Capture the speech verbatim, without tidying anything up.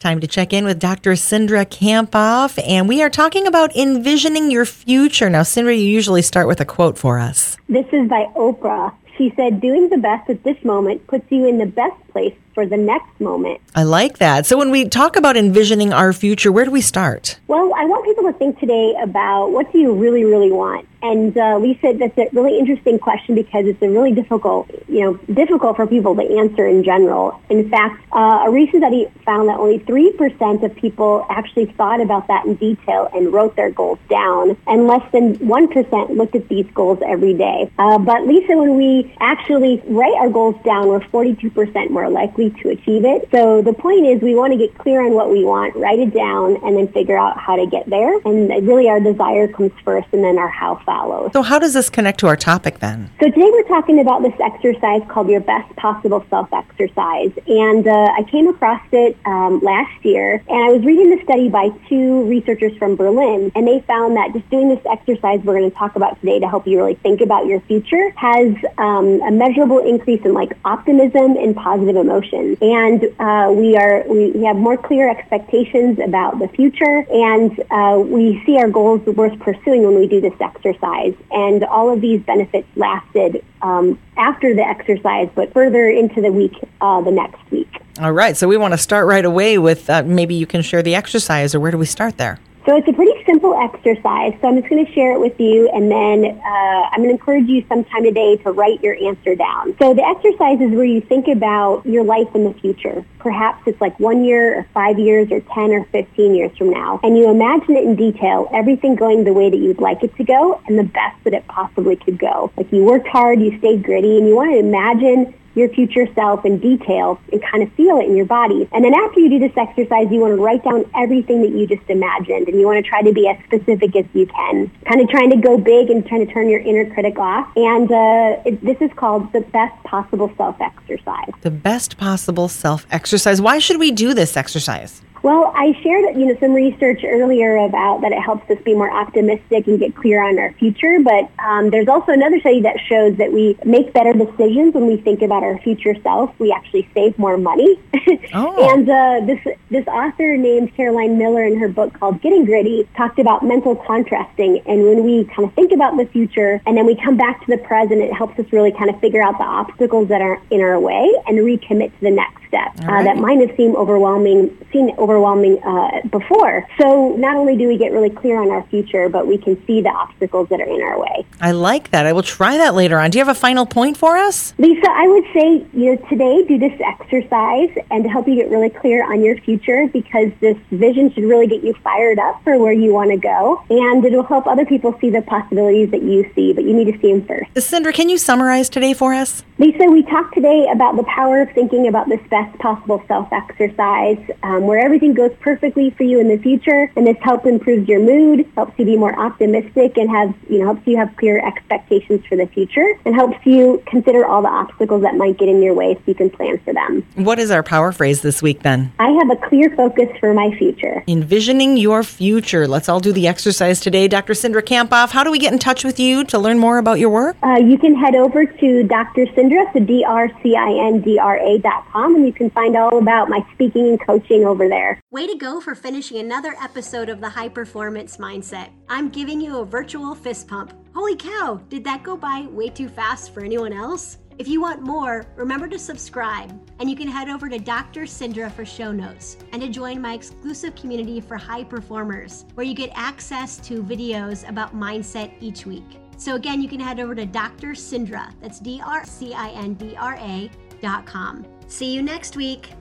Time to check in with Doctor Cindra Kamphoff, and we are talking about envisioning your future. Now, Cindra, you usually start with a quote for us. This is by Oprah. She said, doing the best at this moment puts you in the best place for the next moment. I like that. So when we talk about envisioning our future, where do we start? Well, I want people to think today about what do you really, really want? And uh, Lisa, that's a really interesting question because it's a really difficult, you know, difficult for people to answer in general. In fact, uh, a recent study found that only three percent of people actually thought about that in detail and wrote their goals down, and less than one percent looked at these goals every day. Uh, but Lisa, when we actually write our goals down, we're forty-two percent more likely to achieve it. So the point is we want to get clear on what we want, write it down, and then figure out how to get there. And really our desire comes first, and then our how follows. So how does this connect to our topic then? So today we're talking about this exercise called Your Best Possible Self Exercise. And uh, I came across it um, last year, and I was reading the study by two researchers from Berlin, and they found that just doing this exercise we're going to talk about today to help you really think about your future has um, a measurable increase in like optimism and positive emotions. And uh, we are we, we have more clear expectations about the future, and uh, we see our goals worth pursuing when we do this exercise. And all of these benefits lasted um, after the exercise, but further into the week, uh, the next week. All right. So we want to start right away with uh, maybe you can share the exercise, or where do we start there? So it's a pretty simple exercise. So I'm just going to share it with you, and then uh, I'm going to encourage you sometime today to write your answer down. So the exercise is where you think about your life in the future. Perhaps it's like one year or five years or ten or fifteen years from now. And you imagine it in detail, everything going the way that you'd like it to go and the best that it possibly could go. Like you worked hard, you stayed gritty, and you want to imagine your future self in detail and kind of feel it in your body. And then after you do this exercise, you want to write down everything that you just imagined, and you want to try to be as specific as you can, kind of trying to go big and trying to turn your inner critic off. And uh, it, this is called the best possible self exercise. The best possible self exercise. Why should we do this exercise? Well, I shared, you know, some research earlier about that it helps us be more optimistic and get clear on our future. But um, there's also another study that shows that we make better decisions when we think about our future self. We actually save more money. Oh. And uh, this this author named Caroline Miller, in her book called Getting Gritty, talked about mental contrasting. And when we kind of think about the future and then we come back to the present, it helps us really kind of figure out the obstacles that are in our way and recommit to the next step. All right. uh, that might have seemed overwhelming, seemed overwhelming. overwhelming uh, before. So not only do we get really clear on our future, but we can see the obstacles that are in our way. I like that. I will try that later on. Do you have a final point for us? Lisa, I would say, you know, today do this exercise and to help you get really clear on your future, because this vision should really get you fired up for where you want to go. And it will help other people see the possibilities that you see, but you need to see them first. Cindra, can you summarize today for us? Lisa, we talked today about the power of thinking about this best possible self exercise, um, where every Everything goes perfectly for you in the future, and this helps improve your mood, helps you be more optimistic, and have you know helps you have clear expectations for the future, and helps you consider all the obstacles that might get in your way so you can plan for them. What is our power phrase this week then? I have a clear focus for my future. Envisioning your future. Let's all do the exercise today. Doctor Cindra Kamphoff, how do we get in touch with you to learn more about your work? Uh, you can head over to Doctor Cindra, so D R C I N D R A dot com, and you can find all about my speaking and coaching over there. Way to go for finishing another episode of the High Performance Mindset. I'm giving you a virtual fist pump. Holy cow, did that go by way too fast for anyone else? If you want more, remember to subscribe, and you can head over to Doctor Cindra for show notes and to join my exclusive community for high performers, where you get access to videos about mindset each week. So again, you can head over to Doctor Cindra, that's D R C I N D R A dot com. See you next week.